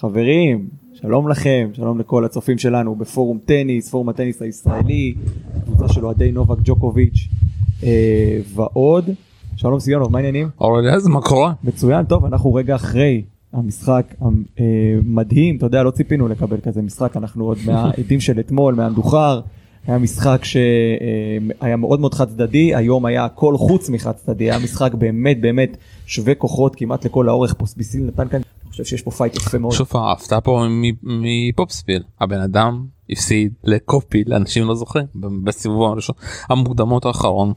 חברים, שלום לכם, שלום לכל הצופים שלנו בפורום טניס, פורום הטניס הישראלי, קבוצה של אוהדי נובק ג'וקוביץ' ועוד. שלום סיונוב, מה העניינים? אז מה קורה? מצוין, טוב, אנחנו רגע אחרי המשחק המדהים, אתה יודע, לא ציפינו לקבל כזה משחק, אנחנו עוד מהעדים של אתמול, מהמדוחר, היה משחק שהיה מאוד מאוד חד צדדי, היום היה הכל חוץ מחד צדדי, היה משחק באמת באמת שווה כוחות כמעט לכל האורך, פוספיסיל נתן כאן, אני חושב שיש פה פייט יפה מאוד. שוב, ההפתעה פה מפופספיל, הבן אדם הפסיד לקופי, לאנשים לא זוכרים, בסיבוב הראשון, המוקדמות האחרון,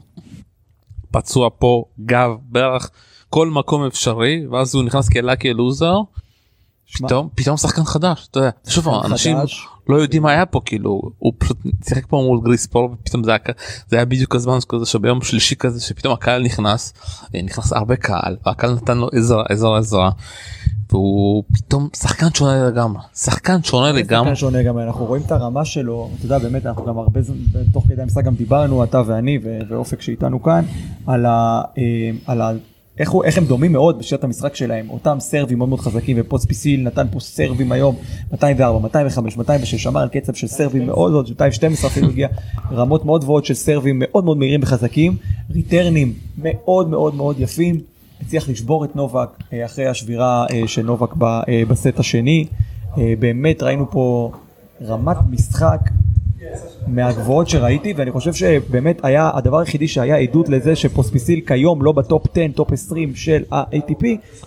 פצוע פה, גב, ברך, כל מקום אפשרי, ואז הוא נכנס כלאקי לוזר, פתאום שחקן חדש, אתה יודע, שוב, אנשים לא יודעים מה היה פה, כאילו, הוא פשוט שיחק פה מול גריספור, ופתאום זה היה בדיוק הזמן כזה, שביום שלישי כזה, שפתאום הקהל נכנס הרבה קהל, והקהל נתן לו עזרה, והוא פתאום שחקן שונה לגמרי, אנחנו רואים את הרמה שלו, אתה יודע, באמת, אנחנו גם הרבה, תוך כדי המשחק גם דיברנו, אתה ואני, ואופק שאיתנו כאן, על ה... איך הם דומים מאוד בשיטת המשחק שלהם, אותם סרבים מאוד מאוד חזקים, ופוספיסיל נתן פה סרבים היום, 204, 205, 206, אמר על קצב של סרבים מאוד, 212 אפילו הגיע, רמות מאוד גבוהות של סרבים מאוד מאוד מהירים וחזקים, ריטרנים מאוד מאוד מאוד יפים, הצליח לשבור את נובק אחרי השבירה של נובק בסט השני, באמת ראינו פה רמת משחק מהגבוהות שראיתי, ואני חושב שבאמת היה הדבר היחידי שהיה עדות לזה שפוספיסיל כיום לא בטופ 10, טופ 20 של ה-ATP,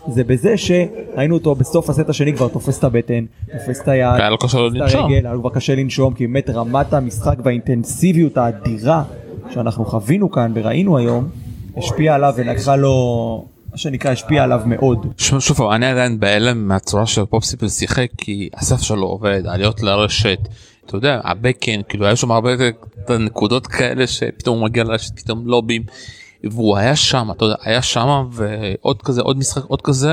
זה בזה שראינו אותו בסוף הסט השני כבר תופס את הבטן, תופס את היד, תופס את הרגל, היה כבר קשה לנשום, כי באמת רמת המשחק והאינטנסיביות האדירה שאנחנו חווינו כאן וראינו היום, השפיע עליו ונקחה לו... שנקרא השפיע עליו מאוד. שוב, אני עדיין בהלם מהצורה של פופסיפל שיחק, כי הסף שלו עובד, עליות לרשת, אתה יודע, הבקן, כאילו היה שם הרבה נקודות כאלה שפתאום הוא מגיע לרשת, פתאום לובים, והוא היה שם, אתה יודע, היה שם, ועוד כזה, עוד משחק, עוד כזה,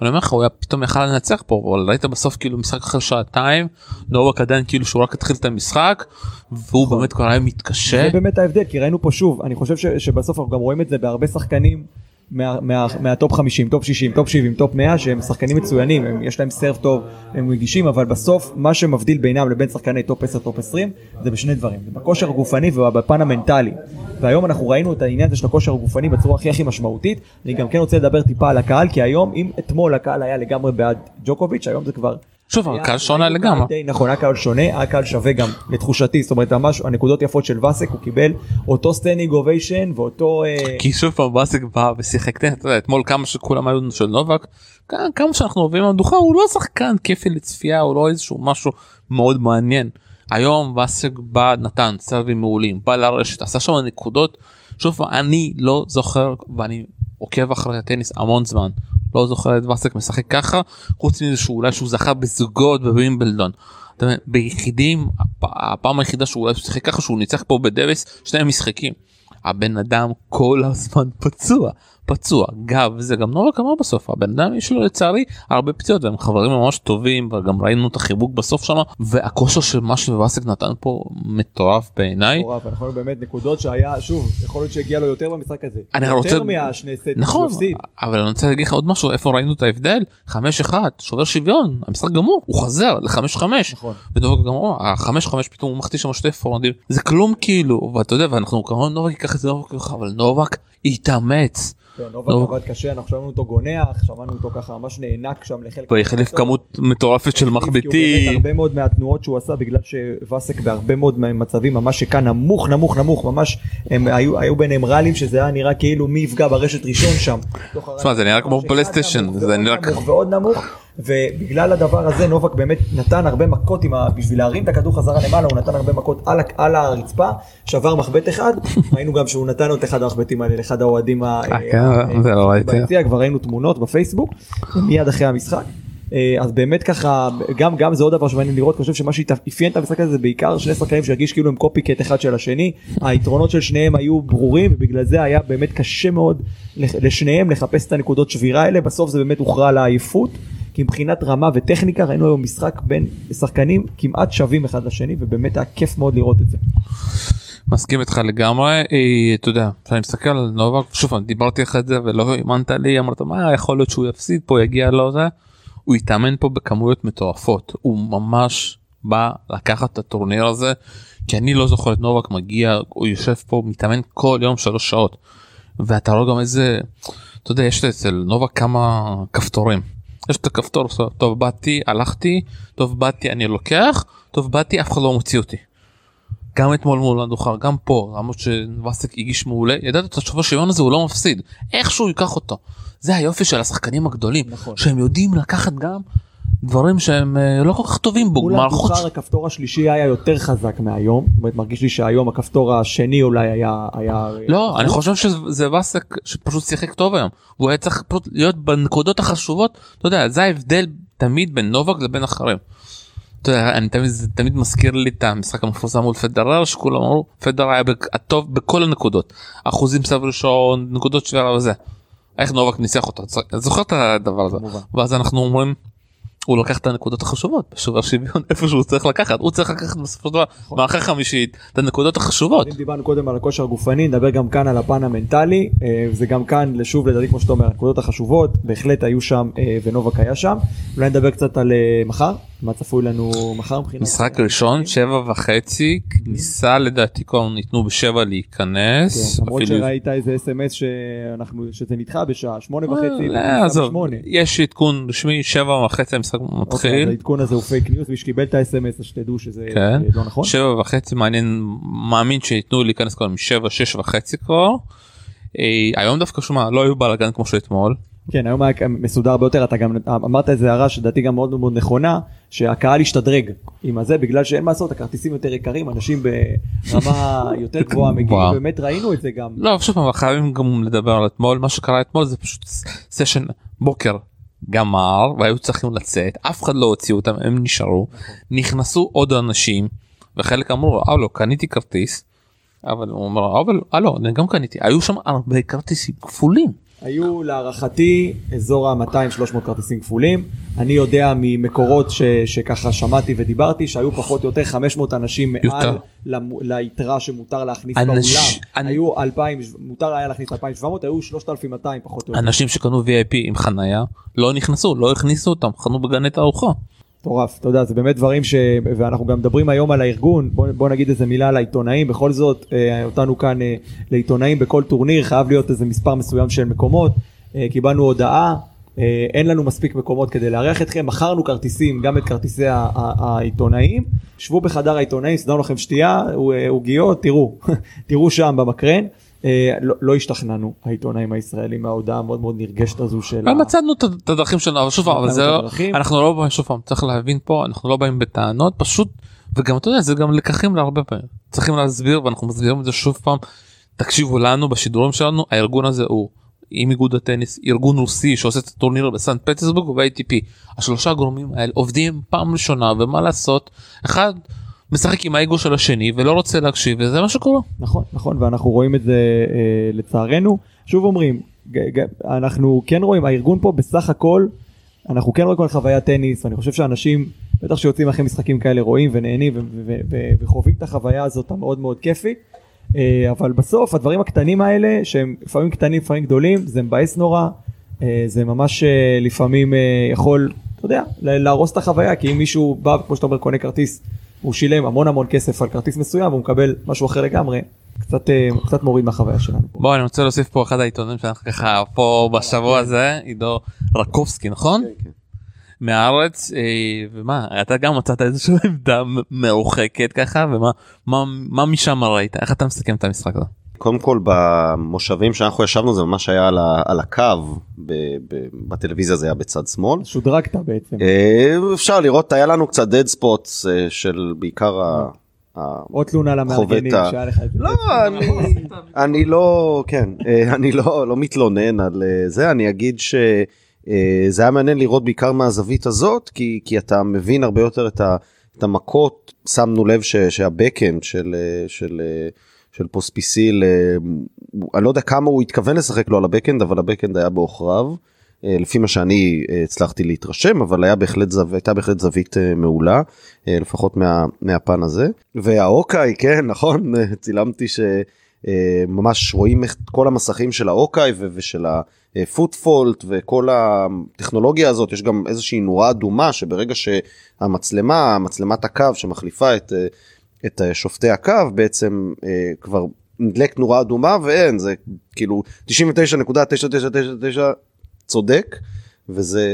אני אומר לך, הוא היה פתאום יכל לנצח פה, אבל ראית בסוף כאילו משחק אחרי שעתיים, נובק עדיין כאילו שהוא רק התחיל את המשחק, והוא באמת כבר היה מתקשה. זה באמת ההבדל, כי ראינו פה שוב, אני חושב שבסוף אנחנו גם רואים את זה בהרבה שחקנים, מהטופ 50, טופ 60, טופ 70, טופ 100, שהם שחקנים מצוינים, יש להם סרב טוב, הם מגישים, אבל בסוף מה שמבדיל בינם לבין שחקני טופ 10, טופ 20, זה בשני דברים, זה בכושר הגופני ובפן המנטלי. והיום אנחנו ראינו את העניין הזה של הכושר הגופני בצורה הכי משמעותית. אני גם כן רוצה לדבר טיפה על הקהל, כי היום, אם אתמול הקהל היה לגמרי בעד ג'וקוביץ', היום זה כבר... שוב, הקהל שונה לגמרי. נכון, הקהל שונה, הקהל שווה גם לתחושתי, זאת אומרת, הנקודות יפות של וסק, הוא קיבל אותו סטנינג אוביישן ואותו... כי שוב פעם וסק בא ושיחק טנט, אתמול כמה שכולם היו של נובק, כמה שאנחנו עובדים המדוחה, הוא לא שחקן כיפי לצפייה, הוא לא איזשהו משהו מאוד מעניין. היום וסק בא, נתן, סרבים מעולים, בא לרשת, עשה שם נקודות, שוב, אני לא זוכר, ואני עוקב אחרי הטניס המון זמן, לא זוכר את וסק משחק ככה, חוץ מזה שאולי שהוא זכה בזוגות בווימבלדון. ביחידים, הפעם היחידה שאולי הוא משחק ככה, שהוא ניצח פה בדוויס, שני משחקים. הבן אדם כל הזמן פצוע, גב, וזה גם נורא כמה בסוף, הבן אדם יש לו לצערי הרבה פציעות, והם חברים ממש טובים, וגם ראינו את החיבוק בסוף שם, והכושר של מה שבאסק נתן פה מטורף בעיניי. מטורף, אנחנו באמת נקודות שהיה, שוב, יכול להיות שהגיע לו יותר במשחק הזה, יותר מהשני סטים. נכון, אבל אני רוצה להגיד לך עוד משהו, איפה ראינו את ההבדל? 5-1, שובר שוויון, המשחק גמור, הוא חזר ל-5-5, ונובק גמור, ה-5-5 פתאום הוא מחטיא שם שתי פורנדים, זה כלום כאילו, ואתה יודע, ואנחנו כמובן נובק ייקח את זה, אבל נובק יתאמץ. נובק עבד קשה, אנחנו שמענו אותו גונח, שמענו אותו ככה ממש נענק שם לחלק. והחליף כמות מטורפת של מחביטים. הרבה מאוד מהתנועות שהוא עשה, בגלל שווסק בהרבה מאוד מצבים ממש שכאן נמוך, ממש היו ביניהם רעלים, שזה היה נראה כאילו מי יפגע ברשת ראשון שם. זה נראה כמו פלייסטיישן. ועוד נמוך, ובגלל הדבר הזה נובק באמת נתן הרבה מכות בשביל להרים את הכדור חזרה למעלה, הוא נתן הרבה מכות על הרצפה, שבר מחבט אחד, ראינו גם שהוא נתן עוד אחד המחבטים האלה לאחד האוהדים ביציע, כבר ראינו תמונות בפייסבוק מיד אחרי המשחק. אז באמת ככה, גם זה עוד דבר שמעניין לראות, אני חושב שמה שהאפיין את המשחק הזה זה בעיקר שני שחקנים שהרגיש כאילו הם קופיקט אחד של השני, היתרונות של שניהם היו ברורים, ובגלל זה היה באמת קשה מאוד לשניהם לחפש את הנקודות שבירה האלה, בסוף זה באמת הוכרע לעייפות, כי מבחינת רמה וטכניקה ראינו היום משחק בין שחקנים כמעט שווים אחד לשני, ובאמת היה כיף מאוד לראות את זה. מסכים איתך לגמרי, אתה יודע, כשאני מסתכל על נובק, שוב, דיברתי אחרי זה ולא האמנת לי, אמרת, מה יכול להיות שהוא יפסיד פה, יגיע לו זה, הוא יתאמן פה בכמויות מטורפות, הוא ממש בא לקחת את הטורניר הזה, כי אני לא זוכר את נובק מגיע, הוא יושב פה, מתאמן כל יום 3 שעות, ואתה רואה גם איזה, אתה יודע, יש אצל נובק כמה כפתורים, יש את הכפתור, טוב באתי, הלכתי, טוב באתי, אני לוקח, טוב באתי, אף אחד לא מוציא אותי. גם אתמול מול הדוחר, גם פה, למרות שנבסק הגיש מעולה, ידעת את השופט שוויון הזה הוא לא מפסיד, איכשהו ייקח אותו. זה היופי של השחקנים הגדולים, נכון. שהם יודעים לקחת גם דברים שהם לא כל כך טובים בו. מול הדוחר הכפתור השלישי היה יותר חזק מהיום, זאת אומרת מרגיש לי שהיום הכפתור השני אולי היה... לא, אני חושב שזה בסק שפשוט שיחק טוב היום, הוא היה צריך פשוט להיות בנקודות החשובות, אתה יודע, זה ההבדל תמיד בין נובק לבין אחרים. אני תמיד מזכיר לי את המשחק המפורסם מול פדרר, שכולם אמרו פדרר היה הטוב בכל הנקודות, אחוזים סב ראשון, נקודות שווה וזה, איך נובק ניסח אותו, זוכר את הדבר הזה, ואז אנחנו אומרים הוא לוקח את הנקודות החשובות בשובר שוויון, איפה שהוא צריך לקחת, הוא צריך לקחת בסופו של דבר מערכה חמישית את הנקודות החשובות. דיברנו קודם על הכושר הגופני, נדבר גם כאן על הפן המנטלי, זה גם כאן לשוב לדעתי כמו שאתה אומר, הנקודות החשובות בהחלט היו שם ונובק היה שם. אולי נדבר קצת על מחר, מה צפוי לנו מחר מבחינת? משחק ראשון 7:30, כניסה לדעתי כבר ניתנו ב7 להיכנס. למרות שראית איזה SMS שזה נדחה בשעה 8:30. יש עדכון רשמי 7:30 המשחק מתחיל. העדכון הזה הוא פייק ניוז, מי שקיבל את ה-SMS שתדעו שזה לא נכון. 7:30 מאמין שייתנו להיכנס כבר מ7, 6:30 כבר. היום דווקא שומע, לא היו בלגן כמו שאתמול. כן, היום היה מסודר ביותר, אתה גם אמרת את זה הרע שדעתי גם מאוד מאוד נכונה, שהקהל השתדרג עם הזה, בגלל שאין מה לעשות, הכרטיסים יותר יקרים, אנשים ברמה יותר גבוהה מגיעים, באמת ראינו את זה גם. לא, פשוט חייבים גם לדבר על אתמול, מה שקרה אתמול זה פשוט סשן בוקר גמר, והיו צריכים לצאת, אף אחד לא הוציאו אותם, הם נשארו, נכנסו עוד אנשים, וחלק אמרו, לא, קניתי כרטיס, אבל הוא אמר, לא, אני גם קניתי, היו שם הרבה כרטיסים כפולים. היו להערכתי אזור ה-200-300 כרטיסים כפולים, אני יודע ממקורות שככה שמעתי ודיברתי שהיו פחות או יותר 500 אנשים מעל ליתרה שמותר להכניס באולם, היו 2,000, מותר היה להכניס 2,700, היו 3,200 פחות או יותר. אנשים שקנו VIP עם חנייה לא נכנסו, לא הכניסו אותם, חנו בגנת הארוחה. תורף, אתה יודע, זה באמת דברים ואנחנו גם מדברים היום על הארגון, בוא נגיד איזה מילה על העיתונאים, בכל זאת, אותנו כאן לעיתונאים בכל טורניר, חייב להיות איזה מספר מסוים של מקומות, קיבלנו הודעה, אין לנו מספיק מקומות כדי לארח אתכם, מכרנו כרטיסים, גם את כרטיסי העיתונאים, שבו בחדר העיתונאים, סדרנו לכם שתייה, עוגיות, תראו שם במקרן, לא השתכננו העיתונאים הישראלים מההודעה מאוד מאוד נרגשת הזו של... מצאנו את הדרכים שלנו, אבל שוב, אנחנו לא באים, שוב, צריך להבין פה, אנחנו לא באים בטענות, פשוט, וגם אתה יודע, זה גם לקחים להרבה פעמים, צריכים להסביר, ואנחנו מסבירים את זה שוב פעם, תקשיבו לנו בשידורים שלנו, הארגון הזה הוא, עם איגוד הטניס, ארגון רוסי שעושה את הטורניר בסנט פטרסבורג וב-ATP, השלושה גורמים האלה עובדים פעם ראשונה, ומה לעשות, אחד... משחק עם האגו של השני ולא רוצה להקשיב, וזה מה שקורה. נכון, נכון, ואנחנו רואים את זה לצערנו. שוב אומרים, אנחנו כן רואים, הארגון פה בסך הכל, אנחנו כן רואים כל חוויית טניס, ואני חושב שאנשים, בטח שיוצאים אחרי משחקים כאלה, רואים ונהנים וחווים את החוויה הזאת המאוד מאוד כיפית, אבל בסוף הדברים הקטנים האלה, שהם לפעמים קטנים, לפעמים גדולים, זה מבאס נורא, זה ממש לפעמים יכול, אתה יודע, להרוס את החוויה, כי אם מישהו בא, כמו שאתה אומר, קונה כרטיס, הוא שילם המון כסף על כרטיס מסוים, והוא מקבל משהו אחר לגמרי, קצת מוריד מהחוויה שלנו. בואו, אני רוצה להוסיף פה אחד העיתונים שאנחנו ככה פה בשבוע הזה, עידו רקובסקי, נכון? כן. מהארץ, ומה, אתה גם מצאת איזושהי עמדה מרוחקת ככה, ומה משם ראית? איך אתה מסכם את המשחק הזה? קודם כל, במושבים שאנחנו ישבנו, זה ממש היה על הקו, בטלוויזיה זה היה בצד שמאל. שודרגת בעצם. אפשר לראות, היה לנו קצת dead spots של בעיקר או תלונה למארגנים שהיה לך את זה. לא, אני לא, כן, אני לא מתלונן על זה, אני אגיד שזה היה מעניין לראות בעיקר מהזווית הזאת, כי אתה מבין הרבה יותר את המכות, שמנו לב שהבקאנד של פוספיסיל, אני לא יודע כמה הוא התכוון לשחק לו על הבקאנד, אבל הבקאנד היה באוכריו, לפי מה שאני הצלחתי להתרשם, אבל הייתה בהחלט זווית מעולה, לפחות מהפן הזה. והאוקיי, כן, נכון, צילמתי ממש רואים את כל המסכים של האוקיי ושל הפוטפולט וכל הטכנולוגיה הזאת. יש גם איזושהי נורה אדומה שברגע שהמצלמה, מצלמת הקו שמחליפה את שופטי הקו, בעצם כבר נדלק נורה אדומה, ואין, זה כאילו 99.999 צודק, וזה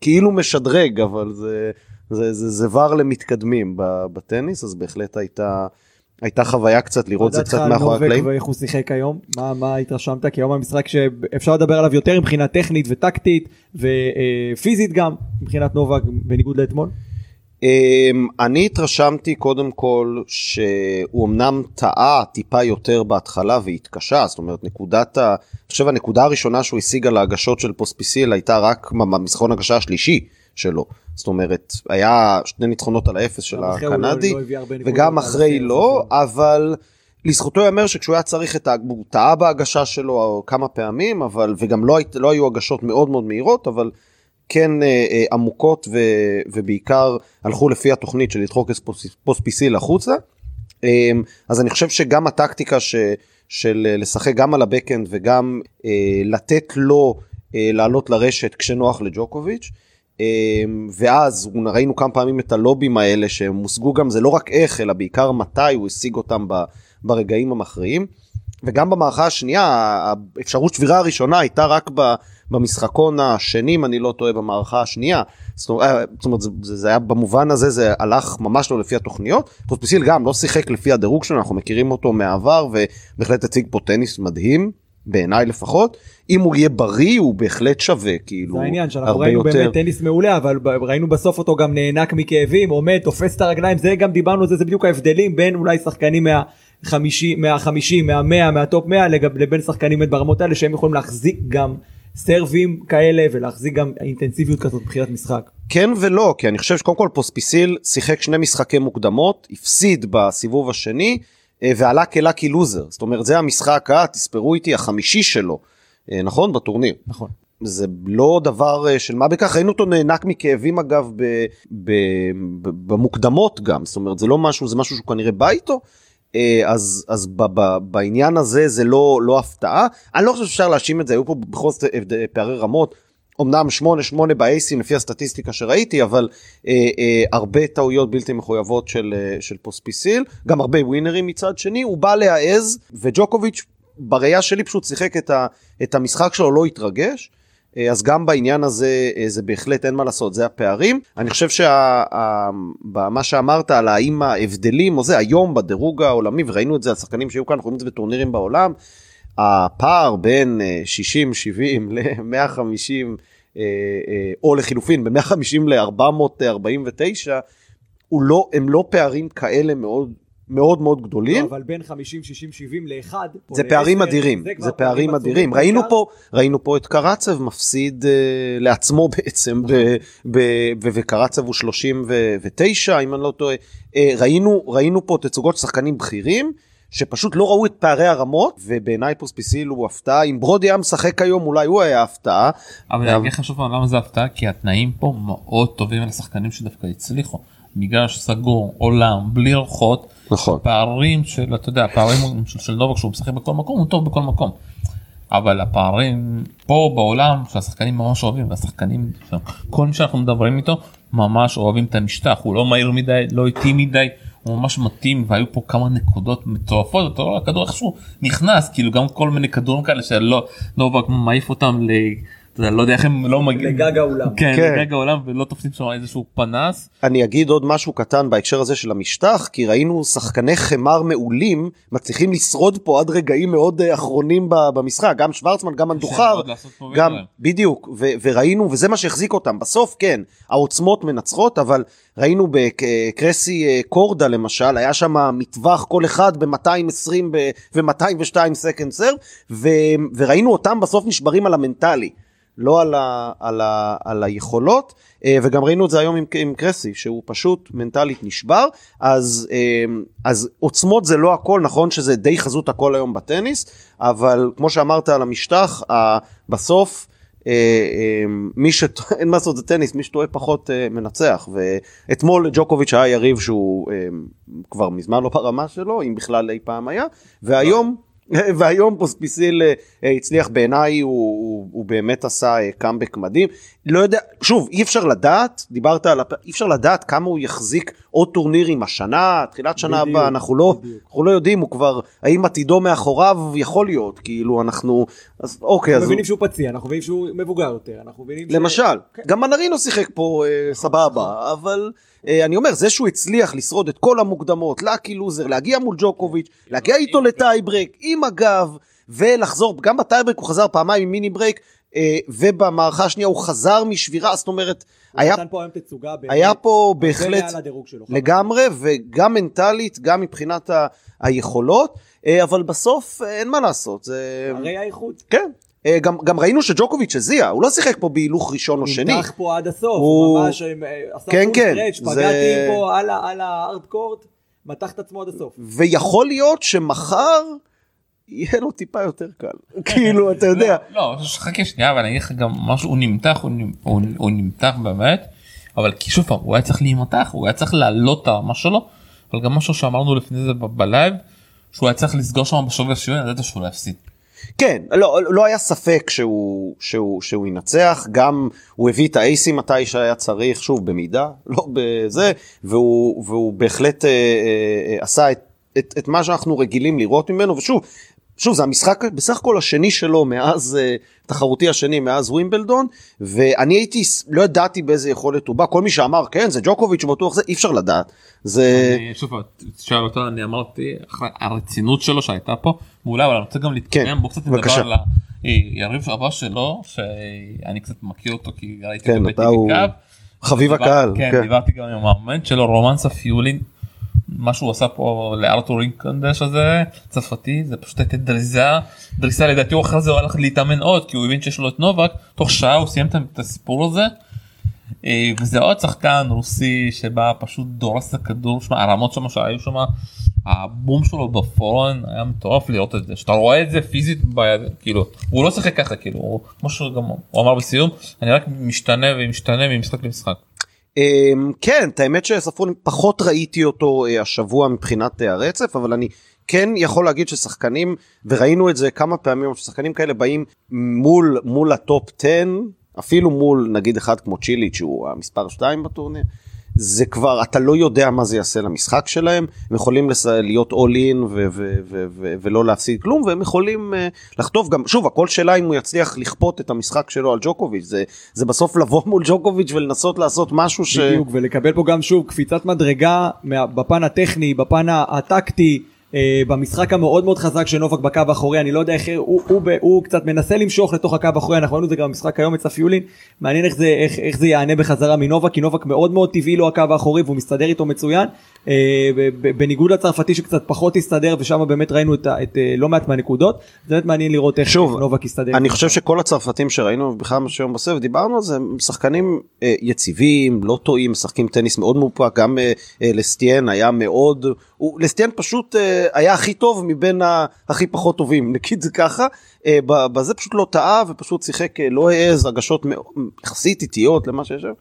כאילו משדרג, אבל זה ור למתקדמים בטניס, אז בהחלט הייתה חוויה קצת לראות זה קצת מאחורי הקלעים. ואיך הוא שיחק היום? מה התרשמת? כי היום המשחק שאפשר לדבר עליו יותר מבחינה טכנית וטקטית ופיזית גם, מבחינת נובק בניגוד לאתמול? אני התרשמתי קודם כל שהוא אמנם טעה טיפה יותר בהתחלה והתקשה, זאת אומרת הנקודה הראשונה שהוא השיג על ההגשות של פוספיסיל הייתה רק מסכון הגשה השלישי שלו, זאת אומרת היה שני ניצחונות על האפס של הקנדי וגם אחרי לא, אבל לזכותו יאמר שכשהוא היה צריך את טעה בהגשה שלו כמה פעמים, וגם לא היו הגשות מאוד מאוד מהירות, אבל כן עמוקות, ובעיקר הלכו לפי התוכנית של לדחוק את פוספיסיל החוצה. אז אני חושב שגם הטקטיקה של לשחק גם על הבקאנד וגם לתת לו לעלות לרשת כשנוח לג'וקוביץ', ואז ראינו כמה פעמים את הלובים האלה שהם מושגו גם, זה לא רק איך אלא בעיקר מתי הוא השיג אותם ברגעים המכריעים. וגם במערכה השנייה, אפשרות שבירה הראשונה הייתה רק במשחקון השני, אם אני לא טועה, במערכה השנייה. זאת אומרת, זה היה במובן הזה, זה הלך ממש לא לפי התוכניות. פוספיסיל גם לא שיחק לפי הדירוג שלנו, אנחנו מכירים אותו מהעבר, ובהחלט הציג פה טניס מדהים, בעיניי לפחות. אם הוא יהיה בריא, הוא בהחלט שווה, כאילו, הרבה יותר. זה העניין, שאנחנו ראינו באמת טניס מעולה, אבל ראינו בסוף אותו גם נהנק מכאבים, עומד, תופס את הרגליים, זה גם דיברנו, זה בדיוק ההבדלים בין אולי שחקנים מה-50, מה-100, מהטופ-100, לבין שחקנים ברמות האלה, שהם יכולים להחזיק גם סרבים כאלה, ולהחזיק גם אינטנסיביות כזאת בחירת משחק. כן ולא, כי אני חושב שקודם כל פוספיסיל שיחק שני משחקי מוקדמות, הפסיד בסיבוב השני, ועלה כלאקי לוזר. זאת אומרת, זה המשחק, תספרו איתי, החמישי שלו, נכון? בטורניר. נכון. זה לא דבר של מה בכך, ראינו אותו נהנק מכאבים אגב, במוקדמות גם, זאת אומרת, זה לא משהו, זה משהו שהוא כנראה בא איתו, אז בעניין הזה זה לא הפתעה. אני לא חושב שאפשר להאשים את זה, היו פה בכל זאת פערי רמות, אמנם 8-8 באייסים לפי הסטטיסטיקה שראיתי, אבל הרבה טעויות בלתי מחויבות של פוספיסיל, גם הרבה ווינרים מצד שני, הוא בא להעז, וג'וקוביץ' בראייה שלי פשוט שיחק את המשחק שלו, לא התרגש, אז גם בעניין הזה זה בהחלט אין מה לעשות, זה הפערים. אני חושב שמה שאמרת על האם ההבדלים או זה, היום בדירוג העולמי, וראינו את זה על שחקנים שהיו כאן, אנחנו רואים את זה בטורנירים בעולם, הפער בין 60-70 ל-150 או לחילופין ב-150 ל-449 הם לא פערים כאלה מאוד מאוד מאוד גדולים. אבל בין 50, 60, 70 ל-1. זה פערים אדירים. זה פערים אדירים. ראינו פה את קרצב מפסיד לעצמו בעצם, וקרצב הוא 39, אם אני לא טועה. ראינו פה תצוגות שחקנים בכירים, שפשוט לא ראו את פערי הרמות, ובעיניי פוספיסיל הוא הפתעה. אם ברודי עם שחק היום, אולי הוא היה הפתעה. אבל אני אגיד חשוב למה זה הפתעה, כי התנאים פה מאוד טובים על השחקנים שדווקא הצליחו. מגרש סגור, עולם, בלי רוחות, נכון. פערים של, אתה יודע, פערים של נובק שהוא משחק בכל מקום, הוא טוב בכל מקום. אבל הפערים פה בעולם, שהשחקנים ממש אוהבים, והשחקנים, כל מי שאנחנו מדברים איתו, ממש אוהבים את המשטח, הוא לא מהיר מדי, לא איטי מדי, הוא ממש מתאים, והיו פה כמה נקודות מטורפות, אתה רואה, הכדור איכשהו נכנס, כאילו גם כל מיני כדורים כאלה, שנובק מעיף אותם לא יודע איך הם לא מגיעים. לגג העולם. כן, לגג העולם, ולא תופסים שם איזשהו פנס. אני אגיד עוד משהו קטן בהקשר הזה של המשטח, כי ראינו שחקני חמר מעולים, מצליחים לשרוד פה עד רגעים מאוד אחרונים במשחק, גם שוורצמן, גם אנדוחר, גם בדיוק, וראינו, וזה מה שהחזיק אותם, בסוף כן, העוצמות מנצחות, אבל ראינו בקרסי קורדה למשל, היה שם מטווח כל אחד ב-220 ו-202 סקנד סרב, וראינו אותם בסוף נשברים על המנטלי. לא על היכולות, וגם ראינו את זה היום עם קרסי, שהוא פשוט מנטלית נשבר, אז עוצמות זה לא הכל, נכון שזה די חזות הכל היום בטניס, אבל כמו שאמרת על המשטח, בסוף אין מה לעשות, זה טניס, מי שטועה פחות מנצח. ואתמול ג'וקוביץ' היה יריב שהוא כבר מזמן לא ברמה שלו, אם בכלל אי פעם היה, והיום פוספיסיל הצליח בעיניי, הוא באמת עשה קאמבק מדהים. לא יודע, שוב, אי אפשר לדעת, דיברת על, אי אפשר לדעת כמה הוא יחזיק עוד טורנירים השנה, תחילת שנה הבאה, אנחנו לא יודעים, הוא כבר, האם עתידו מאחוריו יכול להיות, כאילו אנחנו, אז אוקיי, אנחנו מבינים שהוא פציע, אנחנו מבינים שהוא מבוגר יותר, אנחנו מבינים למשל, גם מנרינו שיחק פה סבבה, אבל אני אומר, זה שהוא הצליח לשרוד את כל המוקדמות, לאקי לוזר, להגיע מול ג'וקוביץ', להגיע איתו לטאי ברייק, עם הגב, ולחזור, גם בטאי ברייק הוא חזר פעמיים עם מיני ברייק, ובמערכה השנייה הוא חזר משבירה, זאת אומרת, היה פה בהחלט לגמרי, וגם מנטלית, גם מבחינת היכולות, אבל בסוף אין מה לעשות. הרי האיחוד. כן. גם ראינו שג'וקוביץ' הזיע, הוא לא שיחק פה בהילוך ראשון או שני. הוא נתח פה עד הסוף, הוא ממש עשה פול סטרץ', פגעתי פה על הארדקורט, מתח את עצמו עד הסוף. ויכול להיות שמחר יהיה לו טיפה יותר קל, כאילו אתה יודע. לא, חכה שנייה, אבל אני אגיד לך גם משהו, הוא נמתח באמת, אבל שוב פעם, הוא היה צריך להימתח, הוא היה צריך לעלות את הרמה שלו, אבל גם משהו שאמרנו לפני זה בלייב, שהוא היה צריך לסגור שם בשוב השיון, אני יודעת שהוא להפסיד. כן, לא היה ספק שהוא ינצח, גם הוא הביא את האייסים מתי שהיה צריך, שוב במידה, לא בזה, והוא בהחלט עשה את מה שאנחנו רגילים לראות ממנו, ושוב, זה המשחק בסך הכל השני שלו מאז, תחרותי השני מאז ווימבלדון, ואני הייתי, לא ידעתי באיזה יכולת הוא בא, כל מי שאמר, כן, זה ג'וקוביץ' בטוח, זה אי אפשר לדעת. שוב, שאל אותו, אני אמרתי, הרצינות שלו שהייתה פה, מעולה, אבל אני רוצה גם להתקיים בו קצת לדבר על היריב הבא שלו, שאני קצת מכיר אותו, כי ראיתי אותו ביתי בקו. חביב הקהל. כן, דיברתי גם עם המאמן שלו, רומן ספיולין, מה שהוא עשה פה לארתור רינקנדש הזה, צפתי, זה פשוט הייתה דריסה לדעתי, הוא אחרי זה הולך להתאמן עוד, כי הוא הבין שיש לו את נובק, תוך שעה הוא סיים את הסיפור הזה, וזה עוד שחקן רוסי שבא פשוט דורס הכדור, שמה, הרמות שמה שהיו שמה, הבום שלו בפורן היה מטורף לראות את זה, שאתה רואה את זה פיזית, כאילו, הוא לא שחק ככה, כאילו, הוא, כמו שגם הוא אמר בסיום, אני רק משתנה ממשחק למשחק. כן, את האמת שספרון פחות ראיתי אותו השבוע מבחינת הרצף, אבל אני כן יכול להגיד ששחקנים, וראינו את זה כמה פעמים, ששחקנים כאלה באים מול הטופ 10, אפילו מול נגיד אחד כמו צ'יליץ' שהוא המספר 2 בטורניר, זה כבר, אתה לא יודע מה זה יעשה למשחק שלהם, הם יכולים להיות all-in ולא להפסיד כלום, והם יכולים לחטוף גם, שוב, הכל שאלה אם הוא יצליח לכפות את המשחק שלו על ג'וקוביץ', זה בסוף לבוא מול ג'וקוביץ' ולנסות לעשות משהו ש... בדיוק, ולקבל פה גם שוב קפיצת מדרגה בפן הטכני, בפן הטקטי, במשחק המאוד מאוד חזק שנובק בקו האחורי, אני לא יודע איך הוא קצת מנסה למשוך לתוך הקו האחורי, אנחנו ראינו את זה גם במשחק היום אצל פיולין, מעניין איך זה יענה בחזרה מנובק, כי נובק מאוד מאוד טבעי לו הקו האחורי והוא מסתדר איתו מצוין, בניגוד לצרפתי שקצת פחות הסתדר, ושם באמת ראינו את לא מעט מהנקודות, זה באמת מעניין לראות איך נובק הסתדר. אני חושב שכל הצרפתים שראינו בכלל משום בסוף, דיברנו על זה, שחקנים יציבים, לא טועים, משחקים טניס מאוד מופק, גם לסטיין היה מאוד, לסטיין פשוט היה הכי טוב מבין הכי פחות טובים, נגיד זה ככה, בזה פשוט לא טעה ופשוט שיחק לא העז, הגשות יחסית איטיות למה שיש היום,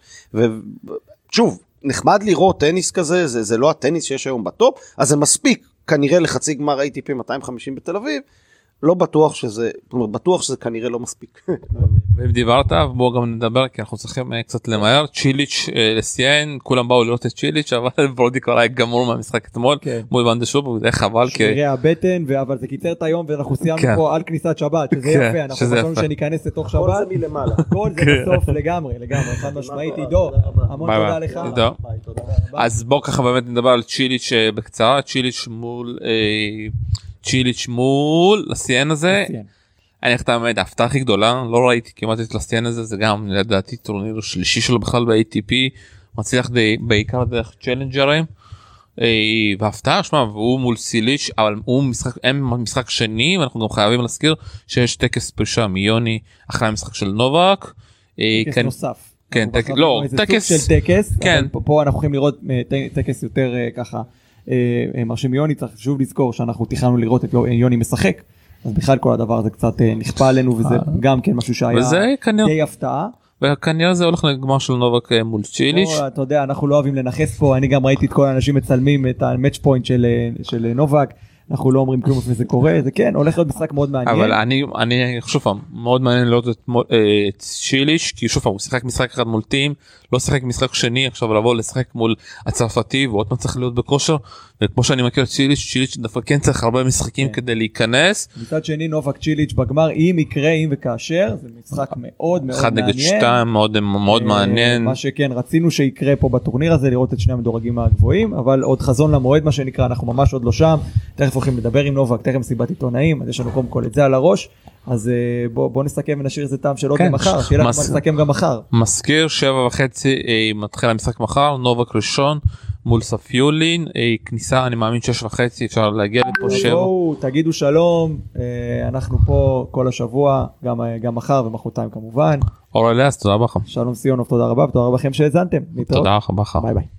ושוב, נחמד לראות טניס כזה, זה לא הטניס שיש היום בטופ, אז זה מספיק כנראה לחצי גמר ATP 250 בתל אביב, לא בטוח שזה, בטוח שזה כנראה לא מספיק. ואם דיברת, בואו גם נדבר, כי אנחנו צריכים קצת למהר, צ'יליץ' לסיין, כולם באו לראות את צ'יליץ', אבל ברודי כבר היה גמור מהמשחק אתמול, מול ונדשוב, וזה חבל. שירי הבטן, אבל זה קיצר את היום, ואנחנו סיימנו פה על כניסת שבת, שזה יפה, אנחנו חושבים שניכנס לתוך שבת. כל זה מלמעלה. כל זה בסוף לגמרי, חד משמעית, עידו, המון תודה לך. אז בואו ככה באמת נדבר על צ'יליץ' בקצרה, צ'יליץ' מול לסיין הזה, אני חושב את ההפתעה הכי גדולה, לא ראיתי כמעט את לסיין הזה, זה גם לדעתי טורניר השלישי שלו בכלל ב-ATP, מצליח בעיקר דרך צ'לנג'רים, וההפתעה שמה, והוא מול סיליץ', אבל הוא משחק שני, ואנחנו גם חייבים להזכיר שיש טקס פרישה מיוני, אחרי המשחק של נובק, טקס נוסף. כן, לא, טקס, כן. פה אנחנו יכולים לראות טקס יותר ככה, מרשים יוני, צריך שוב לזכור שאנחנו תכננו לראות את יוני משחק, אז בכלל כל הדבר הזה קצת נכפה עלינו, וזה גם כן משהו שהיה די הפתעה. וכנראה זה הולך לגמר של נובק מול צ'יליש. אתה יודע, אנחנו לא אוהבים לנחס פה, אני גם ראיתי את כל האנשים מצלמים את המאץ' פוינט של נובק, אנחנו לא אומרים כלום וזה קורה, זה כן, הולך להיות משחק מאוד מעניין. אבל אני חושב, מאוד מעניין לראות את צ'יליש, כי שוב, הוא שיחק משחק אחד מול טים, לא שיחק משחק שני, עכשיו לבוא לשחק מול הצרפתי, ועוד מה צריך להיות בכושר, וכמו שאני מכיר את צ'יליץ', צ'יליץ' דווקא כן צריך הרבה משחקים כדי להיכנס. מצד שני, נובק צ'יליץ' בגמר, אם יקרה, אם וכאשר, זה משחק מאוד מאוד מעניין. 1-2, מאוד מעניין. מה שכן, רצינו שיקרה פה בטורניר הזה, לראות את שני המדורגים הגבוהים, אבל עוד חזון למועד, מה שנקרא, אנחנו ממש עוד לא שם, תכף הולכים לדבר עם נובק, תכף מסיבת עיתונאים, אז יש לנו קום כל את זה על הראש, אז בוא נסכם ונשאיר את זה טעם של עוד מחר, שאלה מה נסכם גם מחר. מזכיר 7:30 מתחיל המשחק מחר, נובק ראשון מול ספיולין, כניסה אני מאמין 6:30, אפשר להגיע לפה 7. בואו, תגידו שלום, אנחנו פה כל השבוע, גם מחר ומחרתיים כמובן. אורלס, תודה רבה. שלום סיונוב, תודה רבה, ותודה רבה לכם שהאזנתם. תודה רבה. ביי ביי.